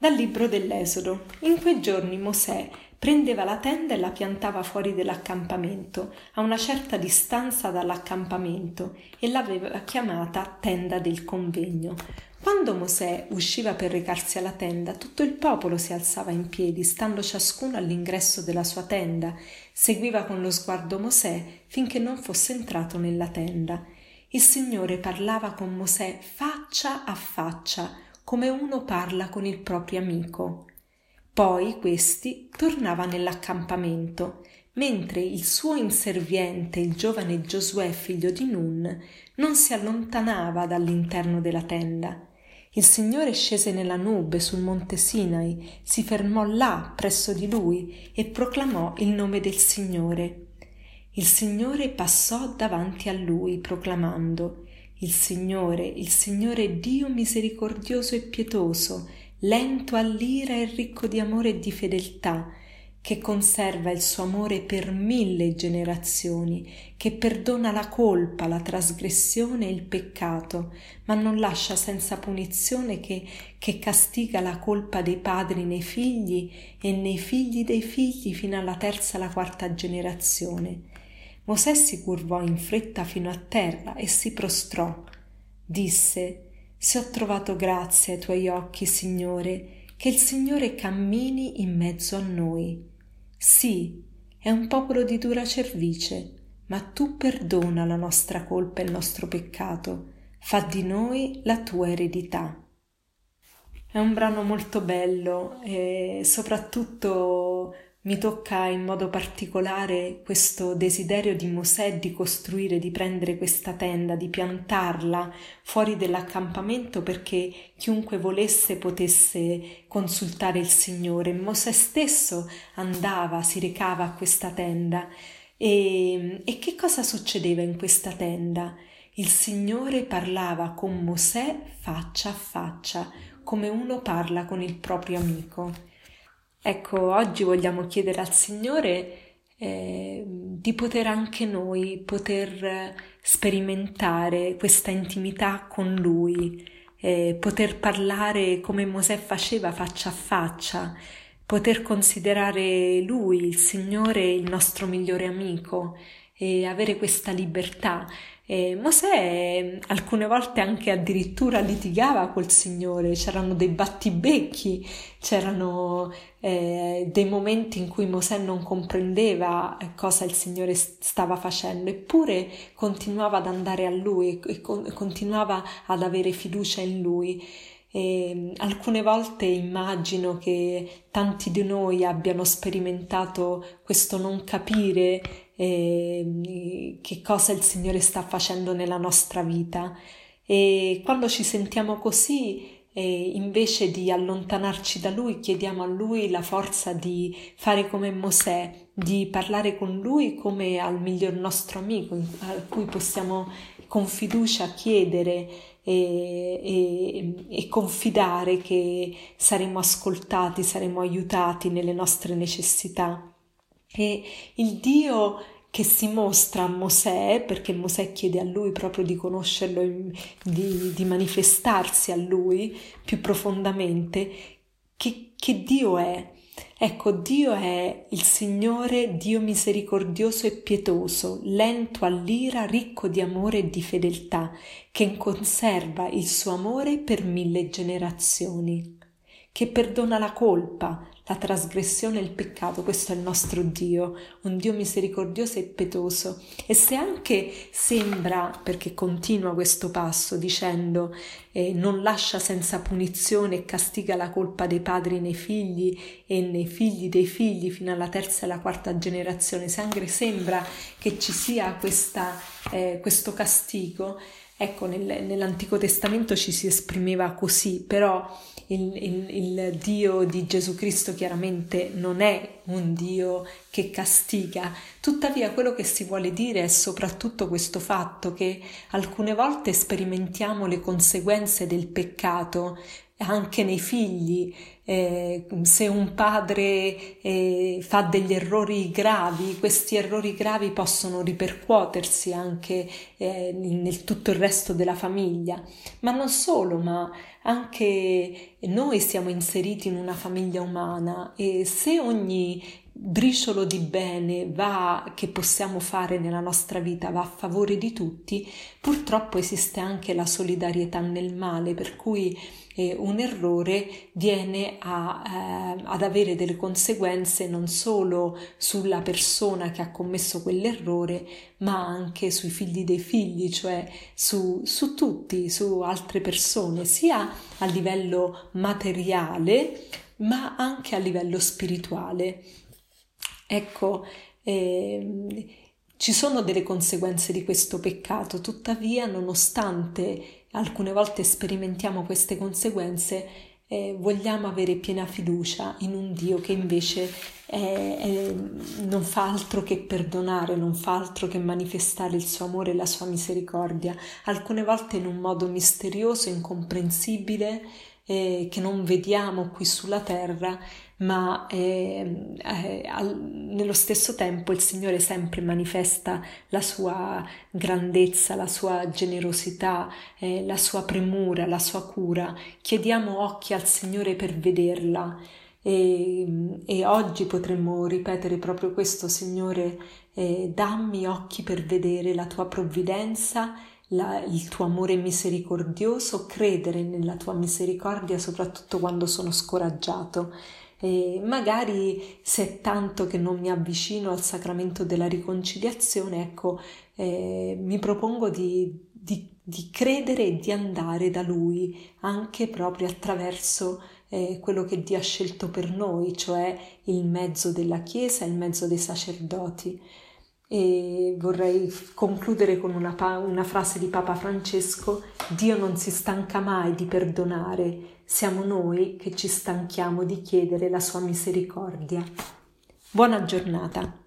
Dal Libro dell'Esodo. In quei giorni Mosè prendeva la tenda e la piantava fuori dell'accampamento, a una certa distanza dall'accampamento, e l'aveva chiamata tenda del convegno. Quando Mosè usciva per recarsi alla tenda, tutto il popolo si alzava in piedi, stando ciascuno all'ingresso della sua tenda. Seguiva con lo sguardo Mosè finché non fosse entrato nella tenda. Il Signore parlava con Mosè faccia a faccia, come uno parla con il proprio amico. Poi questi tornava nell'accampamento, mentre il suo inserviente, il giovane Giosuè, figlio di Nun, non si allontanava dall'interno della tenda. Il Signore scese nella nube sul monte Sinai, si fermò là presso di lui e proclamò il nome del Signore. Il Signore passò davanti a lui proclamando: il Signore Dio misericordioso e pietoso, lento all'ira e ricco di amore e di fedeltà, che conserva il suo amore per 1000 generazioni, che perdona la colpa, la trasgressione e il peccato, ma non lascia senza punizione, che castiga la colpa dei padri nei figli e nei figli dei figli fino alla 3ª e 4ª generazione. Mosè si curvò in fretta fino a terra e si prostrò. Disse: «Se ho trovato grazia ai tuoi occhi, Signore, che il Signore cammini in mezzo a noi. Sì, è un popolo di dura cervice, ma tu perdona la nostra colpa e il nostro peccato. Fa di noi la tua eredità». È un brano molto bello e soprattutto mi tocca in modo particolare questo desiderio di Mosè di costruire, di prendere questa tenda, di piantarla fuori dell'accampamento perché chiunque volesse potesse consultare il Signore. Mosè stesso andava, si recava a questa tenda. E che cosa succedeva in questa tenda? Il Signore parlava con Mosè faccia a faccia, come uno parla con il proprio amico. Ecco, oggi vogliamo chiedere al Signore di poter anche noi poter sperimentare questa intimità con Lui, poter parlare come Mosè faceva faccia a faccia, poter considerare Lui, il Signore, il nostro migliore amico e avere questa libertà. Mosè alcune volte anche addirittura litigava col Signore, c'erano dei battibecchi, c'erano dei momenti in cui Mosè non comprendeva cosa il Signore stava facendo, eppure continuava ad andare a Lui e continuava ad avere fiducia in Lui. E alcune volte immagino che tanti di noi abbiano sperimentato questo non capire che cosa il Signore sta facendo nella nostra vita, e quando ci sentiamo così invece di allontanarci da Lui chiediamo a Lui la forza di fare come Mosè, di parlare con Lui come al miglior nostro amico a cui possiamo con fiducia chiedere e confidare che saremo ascoltati, saremo aiutati nelle nostre necessità. E il Dio che si mostra a Mosè, perché Mosè chiede a lui proprio di conoscerlo, di manifestarsi a lui più profondamente, che Dio è? Ecco, Dio è il Signore, Dio misericordioso e pietoso, lento all'ira, ricco di amore e di fedeltà, che conserva il suo amore per 1000 generazioni, che perdona la colpa, la trasgressione e il peccato. Questo è il nostro Dio, un Dio misericordioso e pietoso. E se anche sembra, perché continua questo passo dicendo non lascia senza punizione e castiga la colpa dei padri nei figli e nei figli dei figli fino alla 3ª e 4ª generazione, se anche sembra che ci sia questo castigo, ecco, nell'Antico Testamento ci si esprimeva così, però il Dio di Gesù Cristo chiaramente non è un Dio che castiga. Tuttavia quello che si vuole dire è soprattutto questo fatto che alcune volte sperimentiamo le conseguenze del peccato anche nei figli. Se un padre fa degli errori gravi, questi errori gravi possono ripercuotersi anche nel tutto il resto della famiglia. Ma non solo, ma anche noi siamo inseriti in una famiglia umana, e se ogni briciolo di bene che possiamo fare nella nostra vita va a favore di tutti, purtroppo esiste anche la solidarietà nel male, per cui un errore viene ad avere delle conseguenze non solo sulla persona che ha commesso quell'errore, ma anche sui figli dei figli, cioè su tutti, su altre persone, sia a livello materiale ma anche a livello spirituale. Ecco, ci sono delle conseguenze di questo peccato, tuttavia nonostante alcune volte sperimentiamo queste conseguenze, vogliamo avere piena fiducia in un Dio che invece non fa altro che perdonare, non fa altro che manifestare il suo amore e la sua misericordia, alcune volte in un modo misterioso, incomprensibile, che non vediamo qui sulla terra, ma nello stesso tempo il Signore sempre manifesta la sua grandezza, la sua generosità, la sua premura, la sua cura. Chiediamo occhi al Signore per vederla, e oggi potremmo ripetere proprio questo: Signore, dammi occhi per vedere la tua provvidenza, il tuo amore misericordioso, credere nella tua misericordia soprattutto quando sono scoraggiato. E magari, se è tanto che non mi avvicino al sacramento della riconciliazione, ecco, mi propongo di credere e di andare da Lui anche proprio attraverso quello che Dio ha scelto per noi, cioè il mezzo della Chiesa, il mezzo dei sacerdoti. E vorrei concludere con una frase di Papa Francesco: Dio non si stanca mai di perdonare, siamo noi che ci stanchiamo di chiedere la sua misericordia. Buona giornata.